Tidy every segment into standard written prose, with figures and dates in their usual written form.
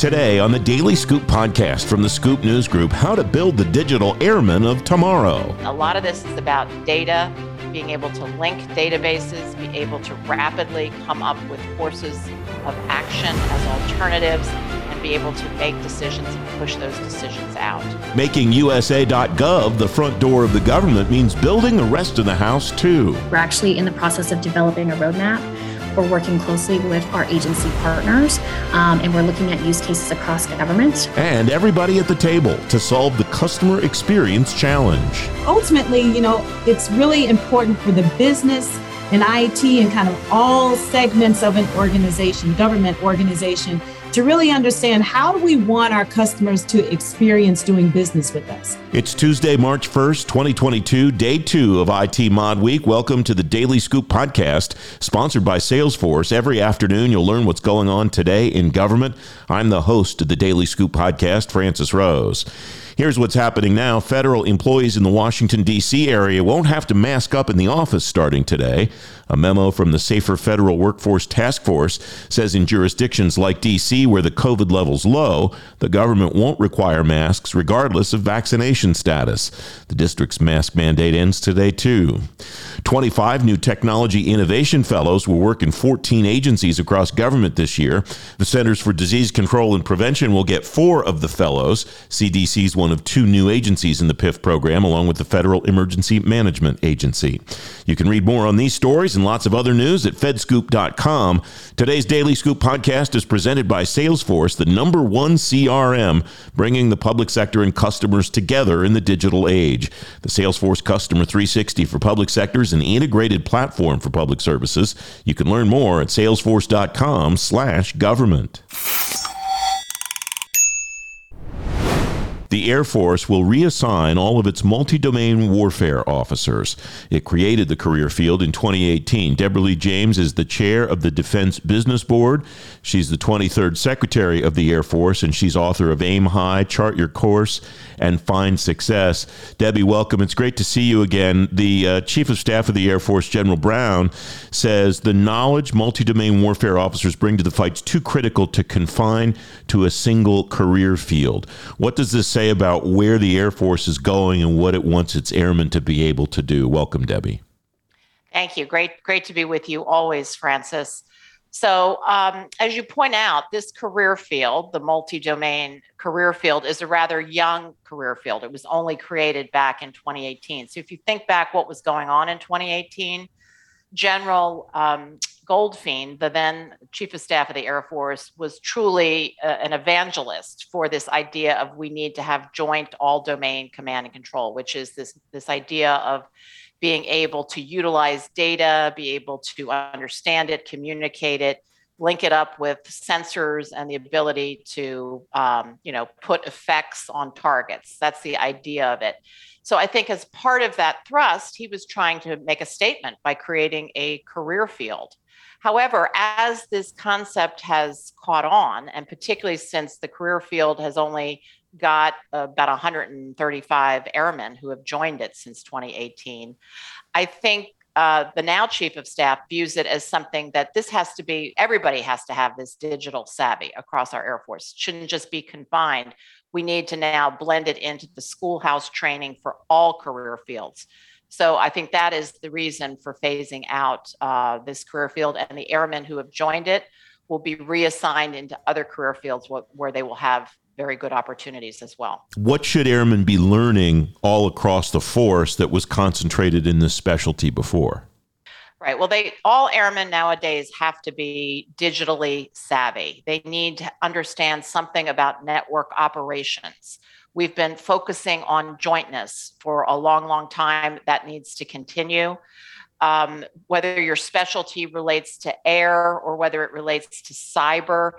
Today on the Daily Scoop Podcast from the Scoop News Group, how to build the digital airmen of tomorrow. A lot of this is about data, being able to link databases, be able to rapidly come up with courses of action as alternatives, and be able to make decisions and push those decisions out. Making USA.gov the front door of the government means building the rest of the house too. We're actually in the process of developing a roadmap. We're working closely with our agency partners, and we're looking at use cases across government. And everybody at the table to solve the customer experience challenge. Ultimately, it's really important for the business and IT and kind of all segments of an organization, government organization, to really understand how we want our customers to experience doing business with us. It's Tuesday, March 1st, 2022, day two of IT Mod Week. Welcome to the Daily Scoop Podcast, sponsored by Salesforce. Every afternoon, you'll learn what's going on today in government. I'm the host of the Daily Scoop Podcast, Francis Rose. Here's what's happening now. Federal employees in the Washington, D.C. area won't have to mask up in the office starting today. A memo from the Safer Federal Workforce Task Force says in jurisdictions like D.C. where the COVID level's low, the government won't require masks regardless of vaccination status. The district's mask mandate ends today, too. 25 new technology innovation fellows will work in 14 agencies across government this year. The Centers for Disease Control and Prevention will get 4 of the fellows. CDC's one of 2 new agencies in the PIF program, along with the Federal Emergency Management Agency. You can read more on these stories and lots of other news at fedscoop.com. Today's Daily Scoop Podcast is presented by Salesforce, the number one CRM, bringing the public sector and customers together in the digital age. The Salesforce Customer 360 for public sector is an integrated platform for public services. You can learn more at salesforce.com/government. The Air Force will reassign all of its multi-domain warfare officers. It created the career field in 2018. Deborah Lee James is the chair of the Defense Business Board. She's the 23rd Secretary of the Air Force, and she's author of Aim High, Chart Your Course, and Find Success. Debbie, welcome. It's great to see you again. The Chief of Staff of the Air Force, General Brown, says the knowledge multi-domain warfare officers bring to the fight's too critical to confine to a single career field. What does this say about where the Air Force is going and what it wants its airmen to be able to do? Welcome, Debbie. Thank you. Great to be with you always, Francis. So as you point out, this career field, the multi-domain career field, is a rather young career field. It was only created back in 2018. So if you think back what was going on in 2018, General Goldfein, the then Chief of Staff of the Air Force, was truly an evangelist for this idea of we need to have joint all-domain command and control, which is this idea of being able to utilize data, be able to understand it, communicate it, link it up with sensors, and the ability to put effects on targets. That's the idea of it. So I think as part of that thrust, he was trying to make a statement by creating a career field. However, as this concept has caught on, and particularly since the career field has only got about 135 airmen who have joined it since 2018, I think the now Chief of Staff views it as something that this has to be, everybody has to have this digital savvy across our Air Force. It shouldn't just be confined. We need to now blend it into the schoolhouse training for all career fields. So I think that is the reason for phasing out this career field, and the airmen who have joined it will be reassigned into other career fields where they will have very good opportunities as well. What should airmen be learning all across the force that was concentrated in this specialty before? Right. Well, all airmen nowadays have to be digitally savvy. They need to understand something about network operations. We've been focusing on jointness for a long, long time. That needs to continue. Whether your specialty relates to air or whether it relates to cyber,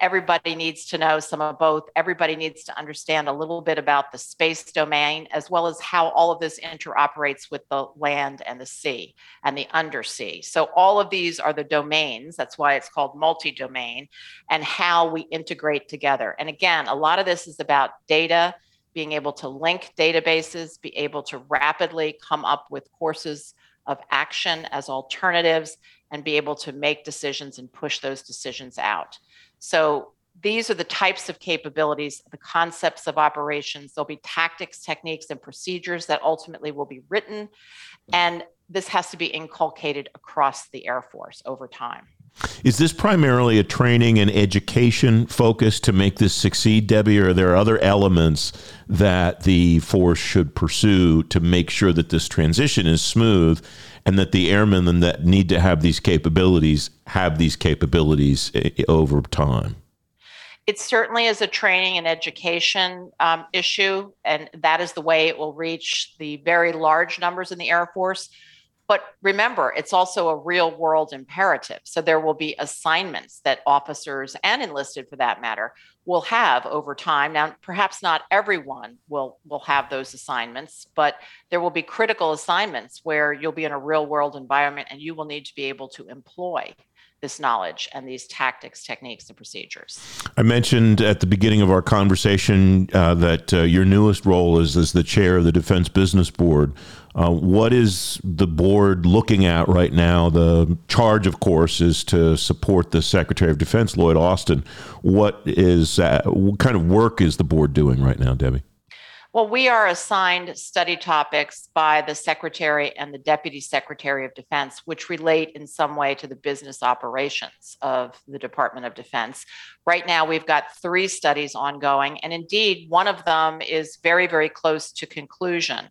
everybody needs to know some of both. Everybody needs to understand a little bit about the space domain, as well as how all of this interoperates with the land and the sea and the undersea. So all of these are the domains. That's why it's called multi-domain, and how we integrate together. And again, a lot of this is about data, being able to link databases, be able to rapidly come up with courses of action as alternatives, and be able to make decisions and push those decisions out. So These are the types of capabilities, the concepts of operations. There'll be tactics, techniques, and procedures that ultimately will be written. And this has to be inculcated across the Air Force over time. Is this primarily a training and education focus to make this succeed, Debbie, or are there other elements that the force should pursue to make sure that this transition is smooth and that the airmen that need to have these capabilities over time? It certainly is a training and education issue, and that is the way it will reach the very large numbers in the Air Force. But remember, it's also a real world imperative. So there will be assignments that officers and enlisted, for that matter, will have over time. Now, perhaps not everyone will have those assignments, but there will be critical assignments where you'll be in a real world environment and you will need to be able to employ this knowledge and these tactics, techniques, and procedures. I mentioned at the beginning of our conversation that your newest role is as the chair of the Defense Business Board. What is the board looking at right now? The charge, of course, is to support the Secretary of Defense, Lloyd Austin. What kind of work is the board doing right now, Debbie? Well, we are assigned study topics by the Secretary and the Deputy Secretary of Defense, which relate in some way to the business operations of the Department of Defense. Right now, we've got 3 studies ongoing, and indeed, one of them is very, very close to conclusion.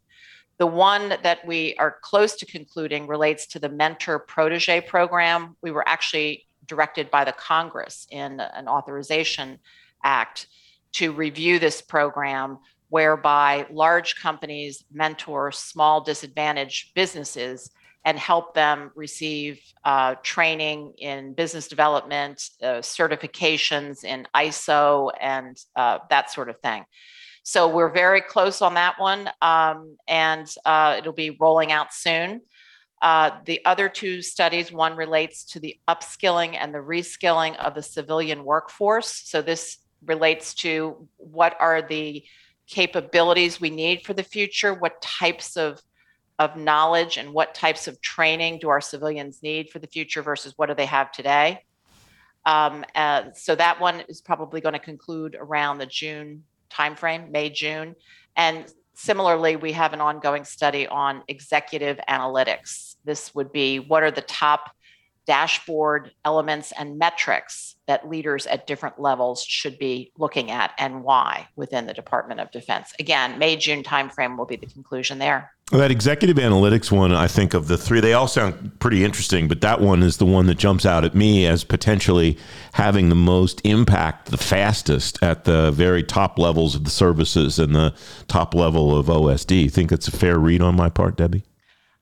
The one that we are close to concluding relates to the mentor-protege program. We were actually directed by the Congress in an authorization act to review this program, whereby large companies mentor small disadvantaged businesses and help them receive training in business development, certifications in ISO, and that sort of thing. So we're very close on that one, and it'll be rolling out soon. The other 2 studies, one relates to the upskilling and the reskilling of the civilian workforce. So this relates to what are the capabilities we need for the future, what types of knowledge and what types of training do our civilians need for the future versus what do they have today. So that one is probably going to conclude around the June timeframe, May, June. And similarly, we have an ongoing study on executive analytics. This would be what are the top dashboard elements and metrics that leaders at different levels should be looking at and why within the Department of Defense. Again, May, June timeframe will be the conclusion there. Well, that executive analytics one, I think of the 3, they all sound pretty interesting, but that one is the one that jumps out at me as potentially having the most impact the fastest at the very top levels of the services and the top level of OSD. You think that's a fair read on my part, Debbie?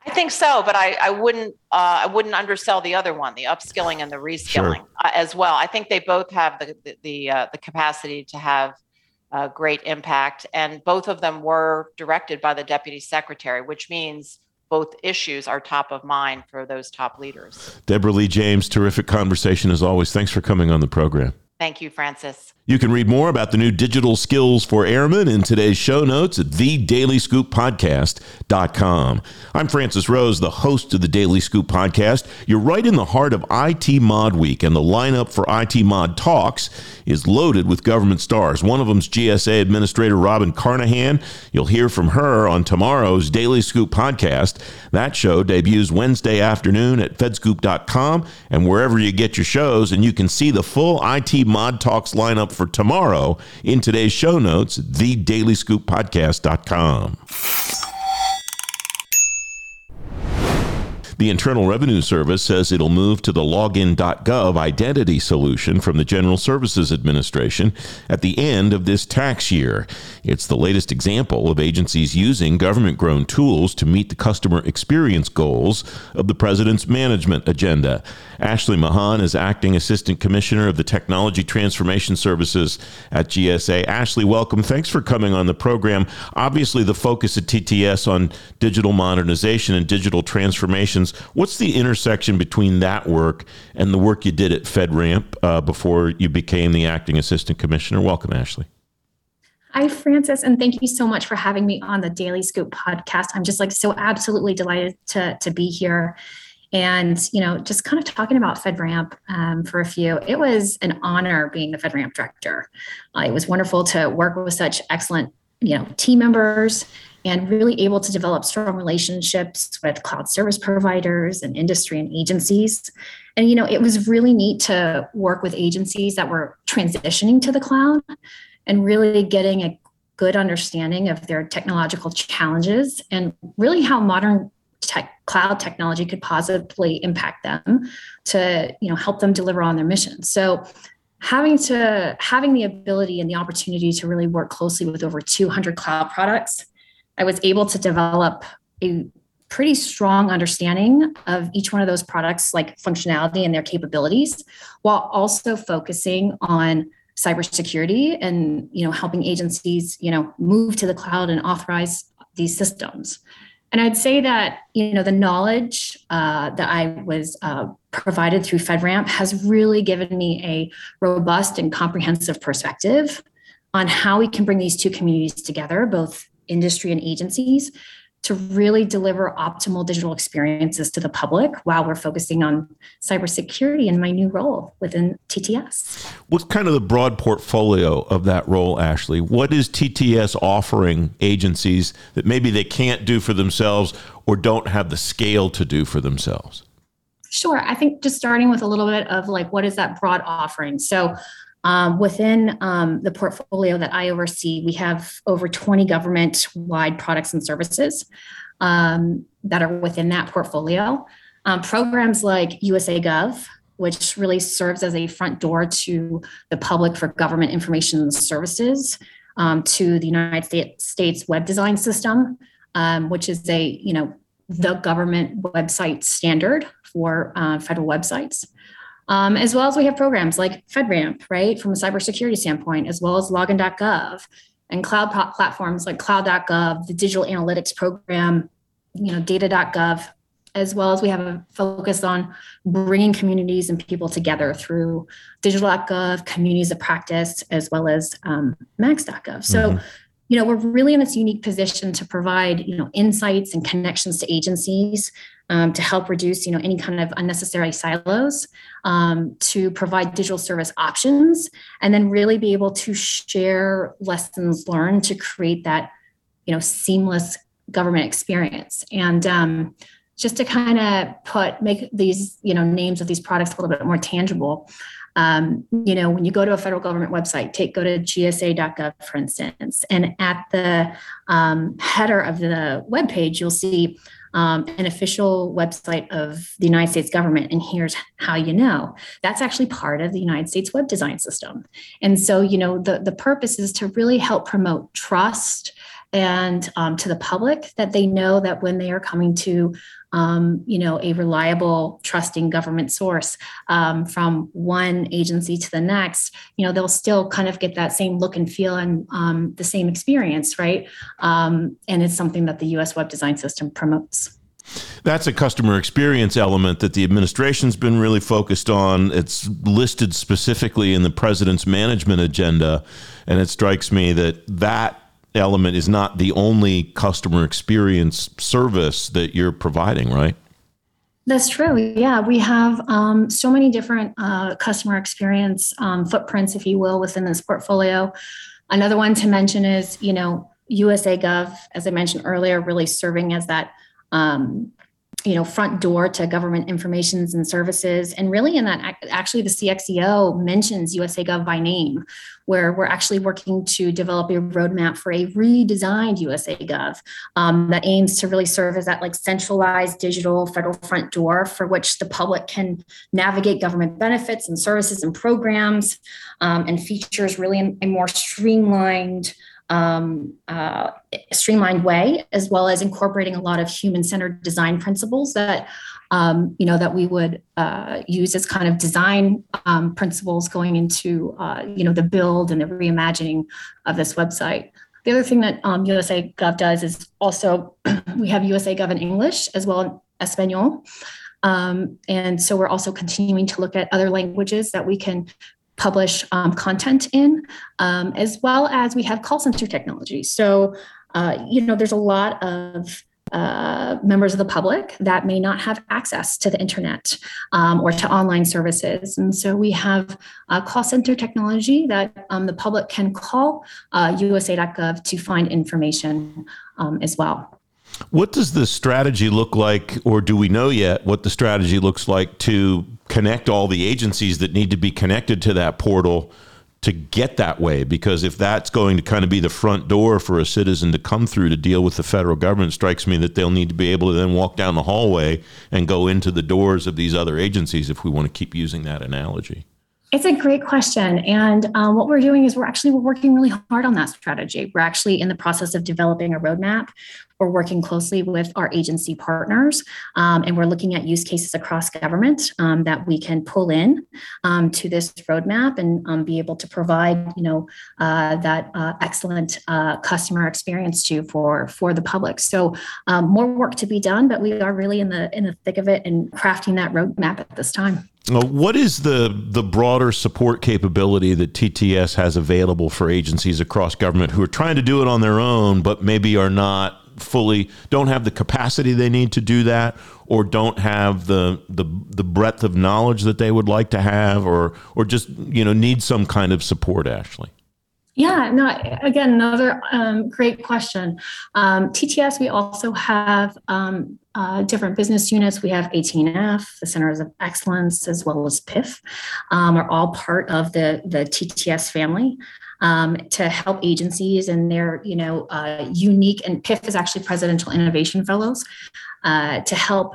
I think so, but I wouldn't undersell the other one, the upskilling and the reskilling, sure, as well. I think they both have the capacity to have a great impact, and both of them were directed by the Deputy Secretary, which means both issues are top of mind for those top leaders. Deborah Lee James, terrific conversation as always. Thanks for coming on the program. Thank you, Francis. You can read more about the new digital skills for airmen in today's show notes at thedailyscooppodcast.com. I'm Francis Rose, the host of the Daily Scoop Podcast. You're right in the heart of IT Mod Week, and the lineup for IT Mod Talks is loaded with government stars. One of them's GSA Administrator Robin Carnahan. You'll hear from her on tomorrow's Daily Scoop Podcast. That show debuts Wednesday afternoon at fedscoop.com and wherever you get your shows, and you can see the full IT Mod Talks lineup for tomorrow in today's show notes, thedailyscooppodcast.com. The Internal Revenue Service says it'll move to the Login.gov identity solution from the General Services Administration at the end of this tax year. It's the latest example of agencies using government-grown tools to meet the customer experience goals of the President's management agenda. Ashley Mahan is Acting Assistant Commissioner of the Technology Transformation Services at GSA. Ashley, welcome. Thanks for coming on the program. Obviously, the focus at TTS on digital modernization and digital transformation. What's the intersection between that work and the work you did at FedRAMP before you became the Acting Assistant Commissioner? Welcome, Ashley. Hi, Francis, and thank you so much for having me on the Daily Scoop Podcast. I'm just so absolutely delighted to be here. And, you know, just kind of talking about FedRAMP for a few, it was an honor being the FedRAMP director. It was wonderful to work with such excellent, you know, team members and really able to develop strong relationships with cloud service providers and industry and agencies. And, you know, it was really neat to work with agencies that were transitioning to the cloud and really getting a good understanding of their technological challenges and really how modern cloud technology could positively impact them to, you know, help them deliver on their mission. So having the ability and the opportunity to really work closely with over 200 cloud products, I was able to develop a pretty strong understanding of each one of those products, like functionality and their capabilities, while also focusing on cybersecurity and, you know, helping agencies, you know, move to the cloud and authorize these systems. And I'd say that, you know, the knowledge that I was provided through FedRAMP has really given me a robust and comprehensive perspective on how we can bring these two communities together, both industry and agencies, to really deliver optimal digital experiences to the public while we're focusing on cybersecurity in my new role within TTS. What's kind of the broad portfolio of that role, Ashley? What is TTS offering agencies that maybe they can't do for themselves or don't have the scale to do for themselves? Sure. I think just starting with a little bit of like, what is that broad offering? So within the portfolio that I oversee, we have over 20 government-wide products and services that are within that portfolio. Programs like USA.gov, which really serves as a front door to the public for government information services, to the United States Web Design System, which is a, you know, the government website standard for federal websites. As well as we have programs like FedRAMP, right, from a cybersecurity standpoint, as well as Login.gov and cloud platforms like cloud.gov, the digital analytics program, you know, data.gov, as well as we have a focus on bringing communities and people together through digital.gov, communities of practice, as well as max.gov. So, you know, we're really in this unique position to provide, you know, insights and connections to agencies to help reduce, you know, any kind of unnecessary silos, to provide digital service options, and then really be able to share lessons learned to create that, you know, seamless government experience. And just to kind of make these, you know, names of these products a little bit more tangible. You know, when you go to a federal government website, go to GSA.gov, for instance, and at the header of the webpage, you'll see an official website of the United States government. And here's how you know. That's actually part of the United States Web Design System. And so, you know, the purpose is to really help promote trust and to the public that they know that when they are coming to, you know, a reliable, trusting government source from one agency to the next, you know, they'll still kind of get that same look and feel and the same experience, right? And it's something that the U.S. Web Design System promotes. That's a customer experience element that the administration's been really focused on. It's listed specifically in the president's management agenda. And it strikes me that that element is not the only customer experience service that you're providing, right? That's true. Yeah, we have so many different customer experience footprints, if you will, within this portfolio. Another one to mention is, you know, USA.gov, as I mentioned earlier, really serving as that, you know, front door to government informations and services. And really in that, actually the CXEO mentions USA.gov by name, where we're actually working to develop a roadmap for a redesigned USA.gov that aims to really serve as that like centralized digital federal front door for which the public can navigate government benefits and services and programs and features really in a more streamlined way, as well as incorporating a lot of human-centered design principles that, you know, that we would use as kind of design principles going into, you know, the build and the reimagining of this website. The other thing that USA.gov does is also we have USA.gov in English as well as Espanol. And so we're also continuing to look at other languages that we can publish content in, as well as we have call center technology. So, you know, there's a lot of members of the public that may not have access to the internet or to online services. And so we have call center technology that the public can call USA.gov to find information as well. What does the strategy look like, or do we know yet what the strategy looks like to connect all the agencies that need to be connected to that portal to get that way? Because if that's going to kind of be the front door for a citizen to come through to deal with the federal government, it strikes me that they'll need to be able to then walk down the hallway and go into the doors of these other agencies, if we want to keep using that analogy. It's a great question. And what we're doing is we're working really hard on that strategy. We're actually in the process of developing a roadmap. We're working closely with our agency partners, and we're looking at use cases across government that we can pull in to this roadmap and be able to provide, that excellent customer experience for the public. So more work to be done, but we are really in the thick of it and crafting that roadmap at this time. What is the broader support capability that TTS has available for agencies across government who are trying to do it on their own, but maybe are not fully, don't have the capacity they need to do that, or don't have the breadth of knowledge that they would like to have, or just, need some kind of support, Ashley? Yeah, no, again, another great question. TTS, we also have different business units. We have 18F, the Centers of Excellence, as well as PIF, are all part of the TTS family to help agencies and their, unique, and PIF is actually Presidential Innovation Fellows, to help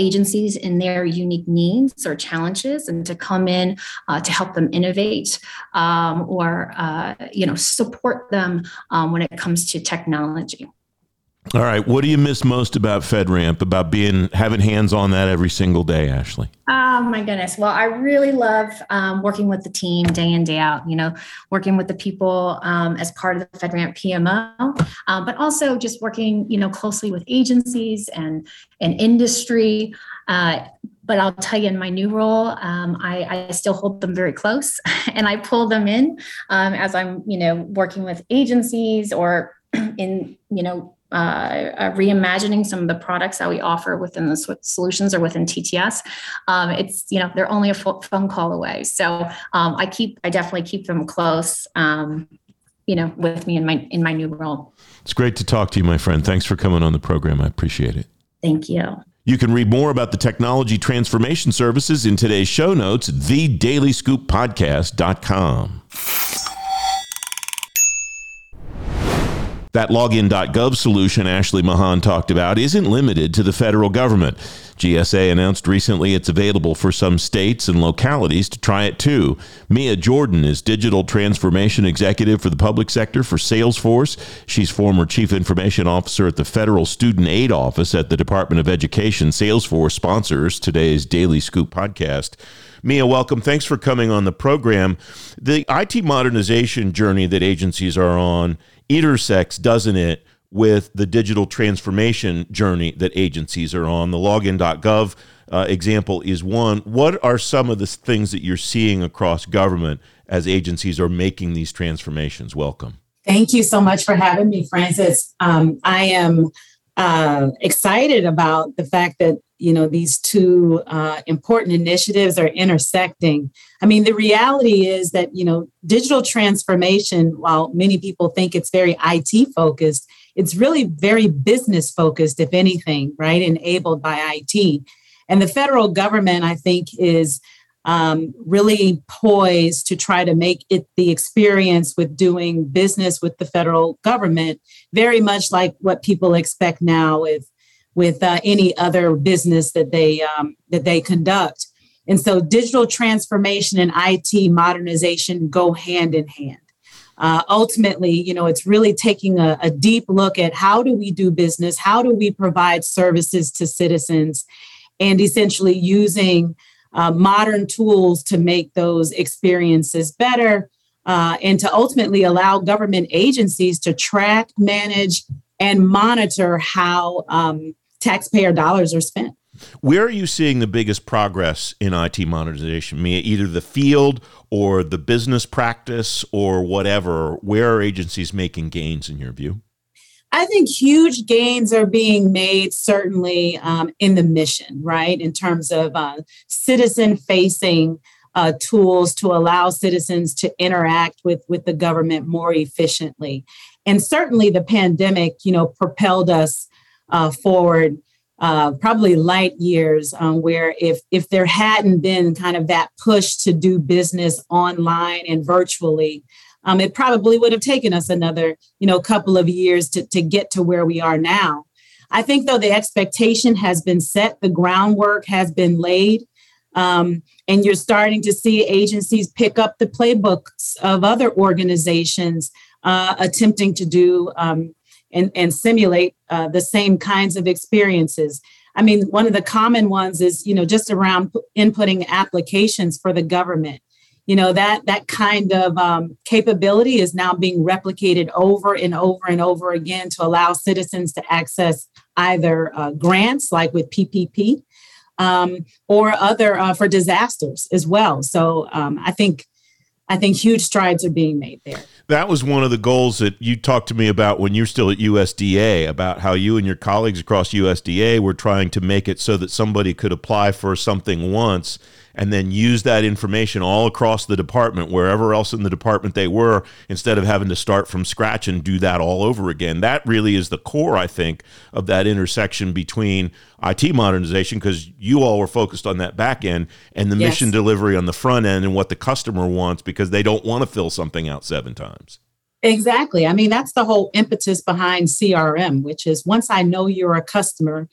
agencies in their unique needs or challenges, and to come in to help them innovate or support them when it comes to technology. All right. What do you miss most about FedRAMP, about having hands on that every single day, Ashley? Oh, my goodness. Well, I really love working with the team day in, day out, working with the people as part of the FedRAMP PMO, but also just working, closely with agencies and industry. But I'll tell you, in my new role, I still hold them very close, and I pull them in as I'm, working with agencies or in, reimagining some of the products that we offer within the solutions or within TTS. It's, they're only a phone call away. So I definitely keep them close, with me in my new role. It's great to talk to you, my friend. Thanks for coming on the program. I appreciate it. Thank you. You can read more about the Technology Transformation Services in today's show notes, thedailyscooppodcast.com. That Login.gov solution Ashley Mahan talked about isn't limited to the federal government. GSA announced recently it's available for some states and localities to try it too. Mia Jordan is Digital Transformation Executive for the Public Sector for Salesforce. She's former Chief Information Officer at the Federal Student Aid Office at the Department of Education. Salesforce sponsors today's Daily Scoop podcast. Mia, welcome. Thanks for coming on the program. The IT modernization journey that agencies are on intersects, doesn't it, with the digital transformation journey that agencies are on. The Login.gov example is one. What are some of the things that you're seeing across government as agencies are making these transformations? Welcome. Thank you so much for having me, Francis. I am excited about the fact that these two important initiatives are intersecting. I mean, the reality is that, digital transformation, while many people think it's very IT focused, it's really very business focused, if anything, right? Enabled by IT. And the federal government, I think, is really poised to try to make it the experience with doing business with the federal government very much like what people expect now with any other business that they conduct. And so digital transformation and IT modernization go hand in hand. Ultimately, it's really taking a deep look at how do we do business? How do we provide services to citizens? And essentially using modern tools to make those experiences better and to ultimately allow government agencies to track, manage, and monitor how taxpayer dollars are spent. Where are you seeing the biggest progress in IT modernization, Mia? Either the field or the business practice or whatever, where are agencies making gains in your view? I think huge gains are being made, certainly in the mission, right? In terms of citizen-facing tools to allow citizens to interact with the government more efficiently. And certainly the pandemic, propelled us forward probably light years, where if there hadn't been kind of that push to do business online and virtually, it probably would have taken us another, couple of years to get to where we are now. I think, though, the expectation has been set, the groundwork has been laid, and you're starting to see agencies pick up the playbooks of other organizations attempting to do and simulate the same kinds of experiences. I mean, one of the common ones is, just around inputting applications for the government. That kind of capability is now being replicated over and over and over again to allow citizens to access either grants, like with PPP, or other for disasters as well. So I think huge strides are being made there. That was one of the goals that you talked to me about when you're still at USDA, about how you and your colleagues across USDA were trying to make it so that somebody could apply for something once and then use that information all across the department, wherever else in the department they were, instead of having to start from scratch and do that all over again. That really is the core, I think, of that intersection between IT modernization, because you all were focused on that back end, and the yes. mission delivery on the front end and what the customer wants, because they don't want to fill something out seven times. Exactly. I mean, that's the whole impetus behind CRM, which is once I know you're a customer,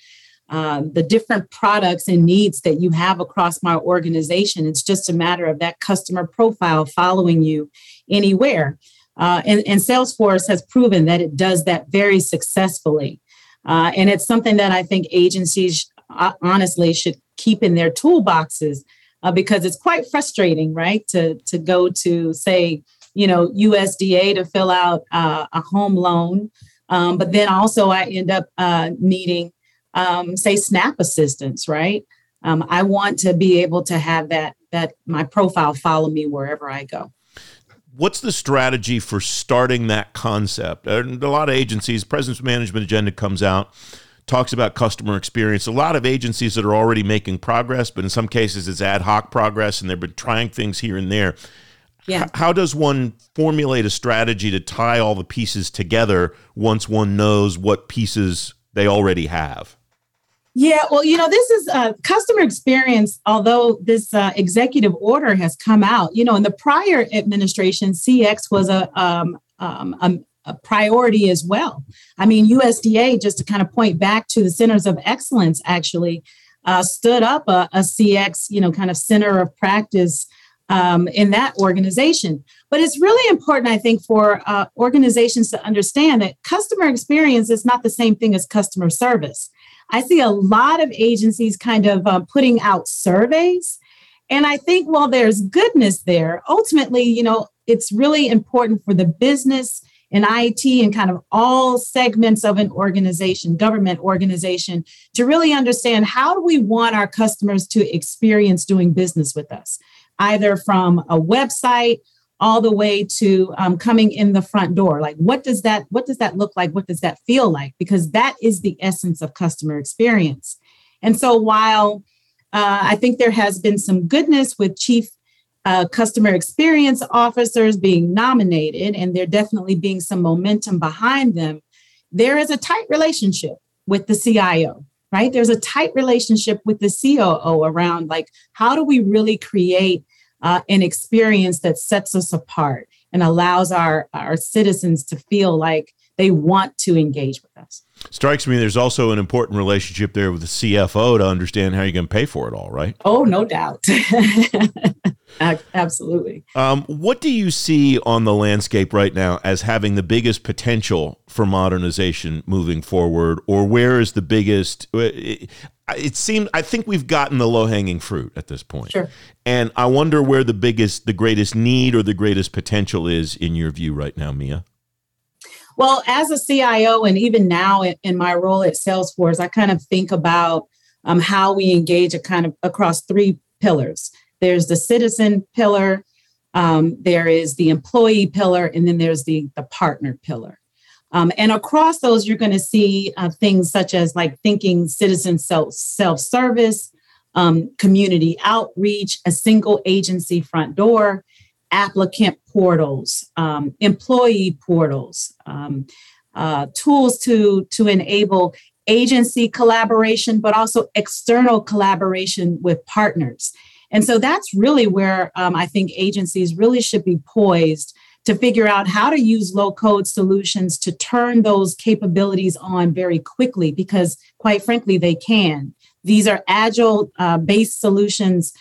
the different products and needs that you have across my organization. It's just a matter of that customer profile following you anywhere. And Salesforce has proven that it does that very successfully. And it's something that I think agencies honestly should keep in their toolboxes because it's quite frustrating, right? To go to, say, USDA to fill out a home loan. But then also I end up needing say SNAP assistance, right? I want to be able to have that my profile follow me wherever I go. What's the strategy for starting that concept? A lot of agencies, Presence Management Agenda comes out, talks about customer experience. A lot of agencies that are already making progress, but in some cases it's ad hoc progress and they've been trying things here and there. Yeah. How does one formulate a strategy to tie all the pieces together once one knows what pieces they already have? Yeah, well, this is customer experience, although this executive order has come out, in the prior administration, CX was a priority as well. I mean, USDA, just to kind of point back to the Centers of Excellence, actually stood up a CX, kind of center of practice in that organization. But it's really important, I think, for organizations to understand that customer experience is not the same thing as customer service. I see a lot of agencies kind of putting out surveys. And I think while there's goodness there, ultimately, it's really important for the business and IT and kind of all segments of an organization, government organization, to really understand how do we want our customers to experience doing business with us, either from a website all the way to coming in the front door. Like, what does that look like? What does that feel like? Because that is the essence of customer experience. And so while I think there has been some goodness with chief customer experience officers being nominated, and there definitely being some momentum behind them, there is a tight relationship with the CIO, right? There's a tight relationship with the COO around, like, how do we really create an experience that sets us apart and allows our citizens to feel like they want to engage with us. Strikes me there's also an important relationship there with the CFO to understand how you're going to pay for it all, right? Oh, no doubt. Absolutely. What do you see on the landscape right now as having the biggest potential for modernization moving forward, or where is the biggest... I think we've gotten the low-hanging fruit at this point. Sure. And I wonder where the greatest need or the greatest potential is in your view right now, Mia. Well, as a CIO, and even now in my role at Salesforce, I kind of think about how we engage across three pillars. There's the citizen pillar, there is the employee pillar, and then there's the partner pillar. And across those, you're going to see things such as like thinking citizen self-service, community outreach, a single agency front door, applicant portals, employee portals, tools to enable agency collaboration, but also external collaboration with partners. And so that's really where I think agencies really should be poised to figure out how to use low-code solutions to turn those capabilities on very quickly, because quite frankly, they can. These are agile-based solutions.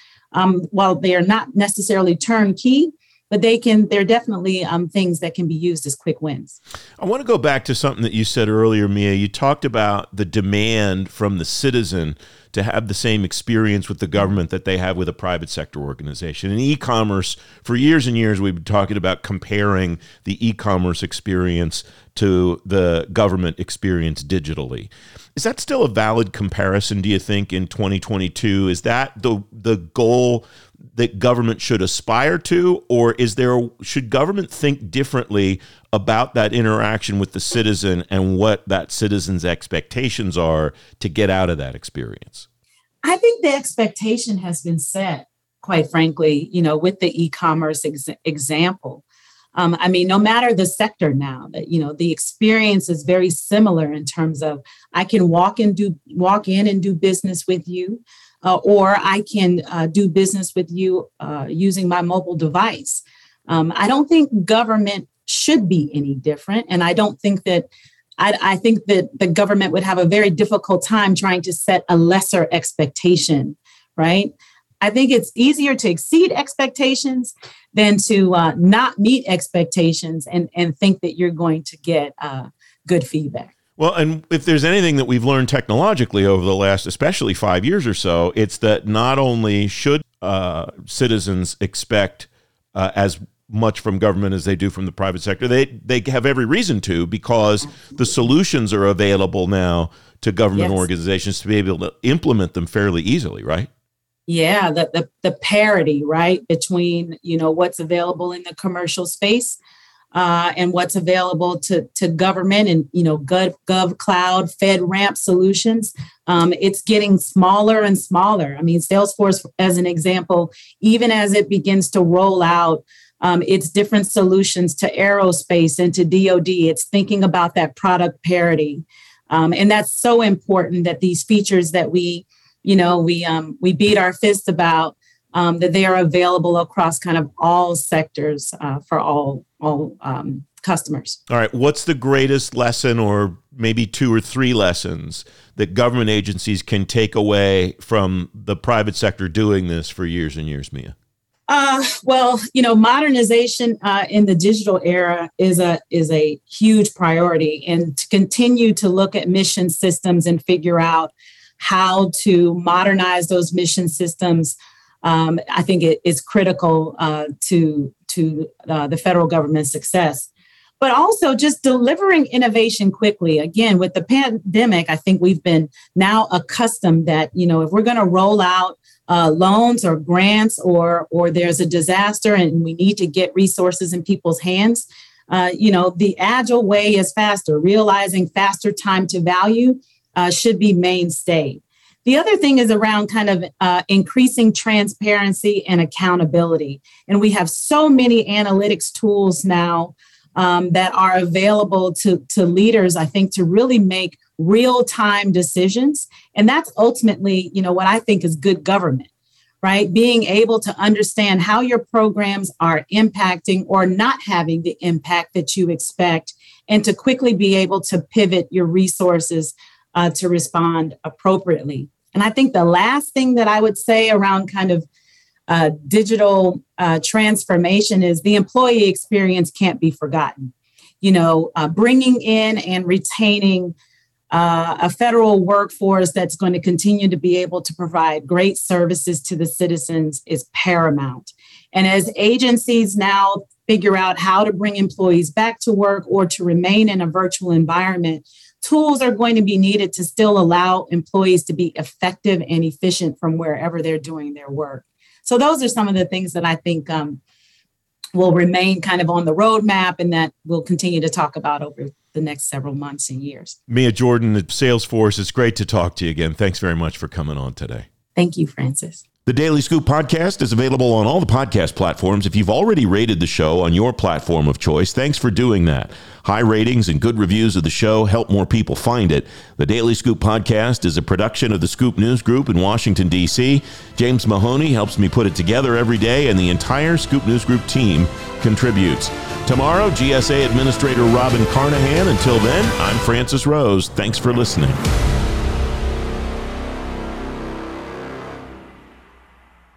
While they are not necessarily turnkey, but they're definitely things that can be used as quick wins. I want to go back to something that you said earlier, Mia. You talked about the demand from the citizen to have the same experience with the government that they have with a private sector organization. In e-commerce, for years and years, we've been talking about comparing the e-commerce experience to the government experience digitally. Is that still a valid comparison, do you think, in 2022? Is that the goal that government should aspire to, or should government think differently about that interaction with the citizen and what that citizen's expectations are to get out of that experience? I think the expectation has been set, quite frankly, with the e-commerce example. No matter the sector now, that the experience is very similar in terms of I can walk in and do business with you, or I can do business with you using my mobile device. I don't think government should be any different, and I don't think that. I think that the government would have a very difficult time trying to set a lesser expectation, right? I think it's easier to exceed expectations than to not meet expectations and think that you're going to get good feedback. Well, and if there's anything that we've learned technologically over the last, especially 5 years or so, it's that not only should citizens expect as much from government as they do from the private sector, they have every reason to, because the solutions are available now to government organizations to be able to implement them fairly easily, right? Yeah, the parity, right, between what's available in the commercial space and what's available to government and gov cloud, FedRAMP solutions. It's getting smaller and smaller. Salesforce, as an example, even as it begins to roll out its different solutions to aerospace and to DoD, it's thinking about that product parity, and that's so important that these features that we beat our fists about, that they are available across kind of all sectors for all customers. All right. What's the greatest lesson, or maybe two or three lessons, that government agencies can take away from the private sector doing this for years and years, Mia? Modernization in the digital era is a huge priority, and to continue to look at mission systems and figure out how to modernize those mission systems, I think it is critical to the federal government's success. But also just delivering innovation quickly. Again, with the pandemic, I think we've been now accustomed that, if we're going to roll out loans or grants or there's a disaster and we need to get resources in people's hands, the agile way is faster, realizing faster time to value. Should be mainstay. The other thing is around kind of increasing transparency and accountability. And we have so many analytics tools now that are available to leaders, I think, to really make real-time decisions. And that's ultimately, what I think is good government, right? Being able to understand how your programs are impacting or not having the impact that you expect, and to quickly be able to pivot your resources to respond appropriately. And I think the last thing that I would say around kind of digital transformation is the employee experience can't be forgotten. Bringing in and retaining a federal workforce that's going to continue to be able to provide great services to the citizens is paramount. And as agencies now figure out how to bring employees back to work or to remain in a virtual environment, tools are going to be needed to still allow employees to be effective and efficient from wherever they're doing their work. So those are some of the things that I think will remain kind of on the roadmap and that we'll continue to talk about over the next several months and years. Mia Jordan at Salesforce, it's great to talk to you again. Thanks very much for coming on today. Thank you, Francis. The Daily Scoop Podcast is available on all the podcast platforms. If you've already rated the show on your platform of choice, thanks for doing that. High ratings and good reviews of the show help more people find it. The Daily Scoop Podcast is a production of the Scoop News Group in Washington, D.C. James Mahoney helps me put it together every day, and the entire Scoop News Group team contributes. Tomorrow, GSA Administrator Robin Carnahan. Until then, I'm Francis Rose. Thanks for listening.